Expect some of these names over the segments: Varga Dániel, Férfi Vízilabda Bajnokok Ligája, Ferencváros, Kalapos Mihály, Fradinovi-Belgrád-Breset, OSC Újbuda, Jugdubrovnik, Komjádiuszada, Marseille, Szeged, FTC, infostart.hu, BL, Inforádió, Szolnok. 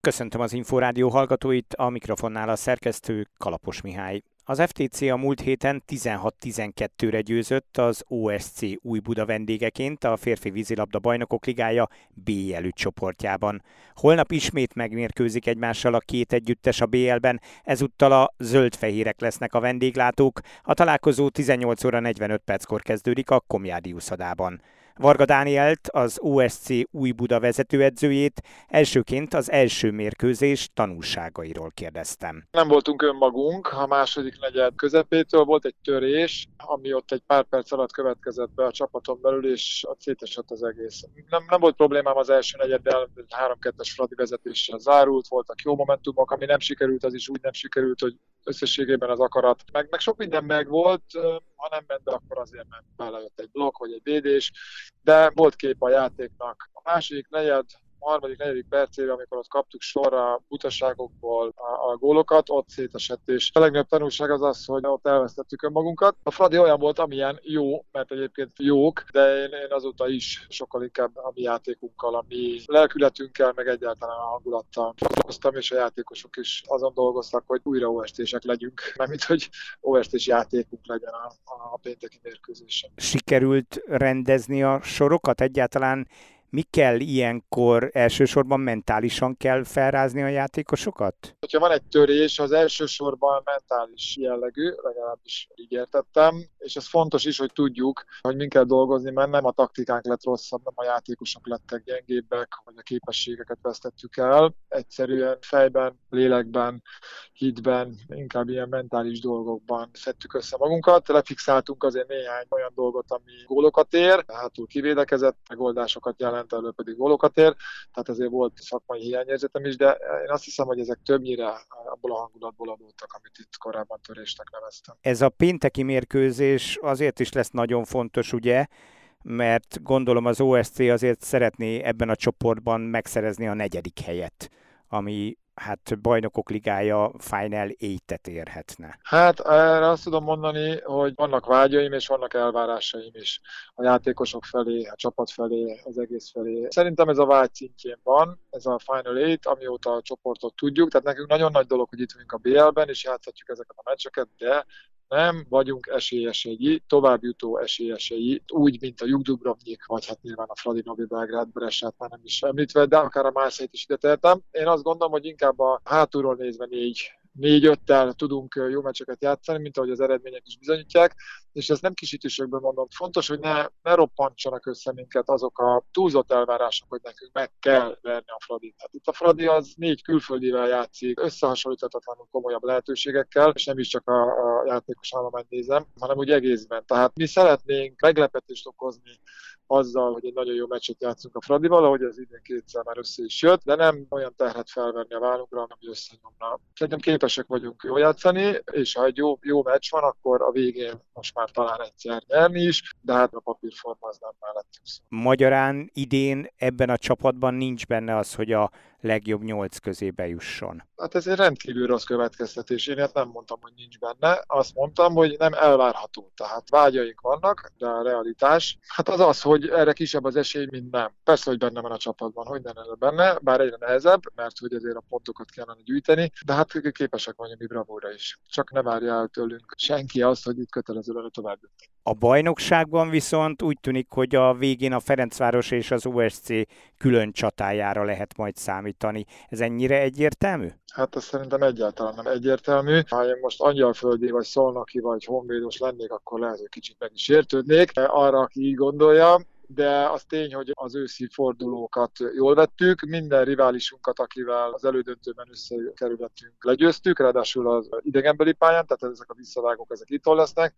Köszöntöm az Inforádió hallgatóit, a mikrofonnál a szerkesztő Kalapos Mihály. Az FTC a múlt héten 16-12-re győzött az OSC Újbuda vendégeként a Férfi Vízilabda Bajnokok Ligája BL csoportjában. Holnap ismét megmérkőzik egymással a két együttes a BL-ben, ezúttal a zöld-fehérek lesznek a vendéglátók. A találkozó 18:45-kor kezdődik a Komjádiuszadában. Varga Dánielt, az OSC Újbuda vezetőedzőjét elsőként az első mérkőzés tanulságairól kérdeztem. Nem voltunk önmagunk, a második negyed közepétől volt egy törés, ami ott egy pár perc alatt következett be a csapaton belül, és szétesett az egész. Nem volt problémám az első negyeddel, 3-2-es Fradi vezetéssel zárult, voltak jó momentumok, ami nem sikerült, az is úgy nem sikerült, hogy összességében az akarat. Meg sok minden megvolt, ha nem ment be, akkor azért ment, belejött egy blokk vagy egy védés, de volt kép a játéknak. A második negyed, harmadik, negyedik percére, amikor ott kaptuk sorra butaságokból a gólokat, ott szétesett, és a legnagyobb tanulság az az, hogy ott elvesztettük önmagunkat. A Fradi olyan volt, amilyen jó, mert egyébként jók, de én azóta is sokkal inkább a mi játékunkkal, a mi lelkületünkkel, meg egyáltalán a hangulattal foglalkoztam, és a játékosok is azon dolgoztak, hogy újra OST-sek legyünk, mármint hogy OST-s játékunk legyen a pénteki mérkőzésen. Sikerült rendezni a sorokat egyáltalán? Mi kell ilyenkor? Elsősorban mentálisan kell felrázni a játékosokat? Ha van egy törés, az elsősorban mentális jellegű, legalábbis így értettem, és ez fontos is, hogy tudjuk, hogy min kell dolgozni, mert nem a taktikánk lett rosszabb, nem a játékosok lettek gyengébbek, vagy a képességeket vesztettük el. Egyszerűen fejben, lélekben, hitben, inkább ilyen mentális dolgokban szedtük össze magunkat. Lefixáltunk azért néhány olyan dolgot, ami gólokat ér, hátul kivédekezett, megoldásokat jelent, elő pedig gólokat ér, tehát ezért volt szakmai hiányérzetem is, de én azt hiszem, hogy ezek többnyire abból a hangulatból adódtak, amit itt korábban törésnek neveztem. Ez a pénteki mérkőzés azért is lesz nagyon fontos, ugye? Mert gondolom az OSC azért szeretné ebben a csoportban megszerezni a negyedik helyet, ami Bajnokok Ligája Final 8-et érhetne. Erre azt tudom mondani, hogy vannak vágyaim és vannak elvárásaim is a játékosok felé, a csapat felé, az egész felé. Szerintem ez a vágy szintjén van, ez a Final 8, amióta a csoportot tudjuk, tehát nekünk nagyon nagy dolog, hogy itt vagyunk a BL-ben és játszhatjuk ezeket a meccseket, de nem vagyunk esélyesei, továbbjutó esélyesei, úgy, mint a Jugdubrovnik, vagy nyilván a Fradinovi-Belgrád-Breset már nem is említve, de akár a Marseille-t is ide tehetem. Én azt gondolom, hogy inkább a hátulról nézve 4-5-tel tudunk jó meccseket játszani, mint ahogy az eredmények is bizonyítják, és ezt nem kisítősökből mondom. Fontos, hogy ne roppantsanak össze minket azok a túlzott elvárások, hogy nekünk meg kell verni a Fradit. Hát itt a Fradi az 4 külföldivel játszik, összehasonlíthatatlanul komolyabb lehetőségekkel, és nem is csak a játékos állományt nézem, hanem úgy egészben. Tehát mi szeretnénk meglepetést okozni azzal, hogy egy nagyon jó meccset játszunk a Fradival, ahogy az idén kétszer már össze is jött, de nem olyan terhet felverni a vállunkra, hanem összenyomna. Szerintem képesek vagyunk jól játszani, és ha egy jó meccs van, akkor a végén most már talán egyszer nyerni is, de a papírforma az nem mellettünk szó. Magyarán idén ebben a csapatban nincs benne az, hogy a legjobb 8 közébe jusson. Ez egy rendkívül rossz következtetés. Én nem mondtam, hogy nincs benne, azt mondtam, hogy nem elvárható. Tehát vágyaink vannak, de a realitás az az, hogy erre kisebb az esély, mint nem. Persze, hogy benne van a csapatban, hogy nem lenne benne, bár egyre nehezebb, mert hogy azért a pontokat kellene gyűjteni, de képesek vagyunk mi bravúra is. Csak ne várja el tőlünk senki azt, hogy itt kötelező lenne tovább jutni. A bajnokságban viszont úgy tűnik, hogy a végén a Ferencváros és az OSC külön csatájára lehet majd számítani. Ez ennyire egyértelmű? Ez szerintem egyáltalán nem egyértelmű. Ha én most angyalföldi, vagy szolnoki, vagy honvédos lennék, akkor lehet, hogy kicsit meg is értődnék. Arra, aki így gondolja, de az tény, hogy az őszi fordulókat jól vettük, minden riválisunkat, akivel az elődöntőben összekerültünk, legyőztük, ráadásul az idegenbeli pályán, tehát ezek a visszavágók, ezek itthon lesznek,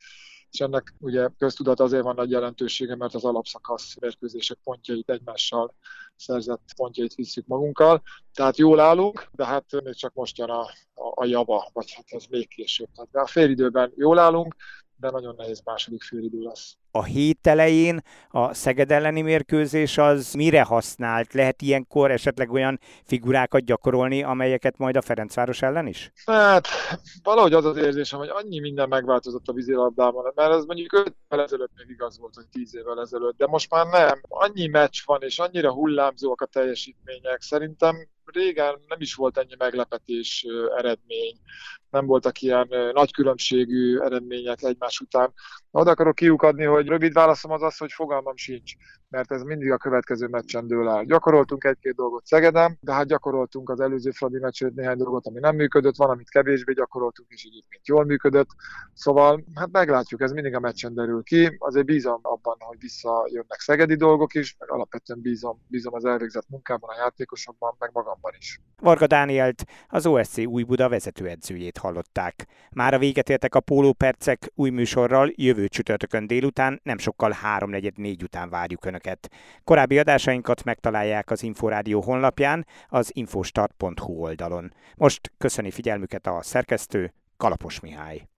és ennek ugye köztudat azért van nagy jelentősége, mert az alapszakasz mérkőzések pontjait egymással szerzett pontjait visszük magunkkal, tehát jól állunk, de még csak most jön a java, vagy ez még később. Tehát a félidőben jól állunk, de nagyon nehéz második félidő lesz. A hét elején a Szeged elleni mérkőzés az mire használt? Lehet ilyenkor esetleg olyan figurákat gyakorolni, amelyeket majd a Ferencváros ellen is? Valahogy az érzésem, hogy annyi minden megváltozott a vízilabdában, mert ez mondjuk 5 évvel ezelőtt még igaz volt, hogy 10 évvel ezelőtt, de most már nem. Annyi meccs van, és annyira hullámzóak a teljesítmények. Szerintem régen nem is volt ennyi meglepetés eredmény, nem voltak ilyen nagy különbségű eredmények egymás után. Oda akarok kiukadni, hogy rövid válaszom az, hogy fogalmam sincs, mert ez mindig a következő meccsen dől el. Gyakoroltunk egy-két dolgot Szegeden, de hát gyakoroltunk az előző Fradi meccsőt néhány dolgot, ami nem működött, van, amit kevésbé gyakoroltunk, és így mint jól működött. Szóval hát meglátjuk, ez mindig a meccsen derül ki. Azért bízom abban, hogy visszajönnek szegedi dolgok is, meg alapvetően bízom az elvégzett munkában, a játékosokban, meg magamban is. Varga Dánielt, az OSC Újbuda vezetőedzőjét hallották. Mára véget értek a pólópercek új műsorral, jövő csütörtökön délután, nem sokkal 3-4 után várjuk Önöket. Korábbi adásainkat megtalálják az Inforádió honlapján, az infostart.hu oldalon. Most köszöni figyelmüket a szerkesztő, Kalapos Mihály.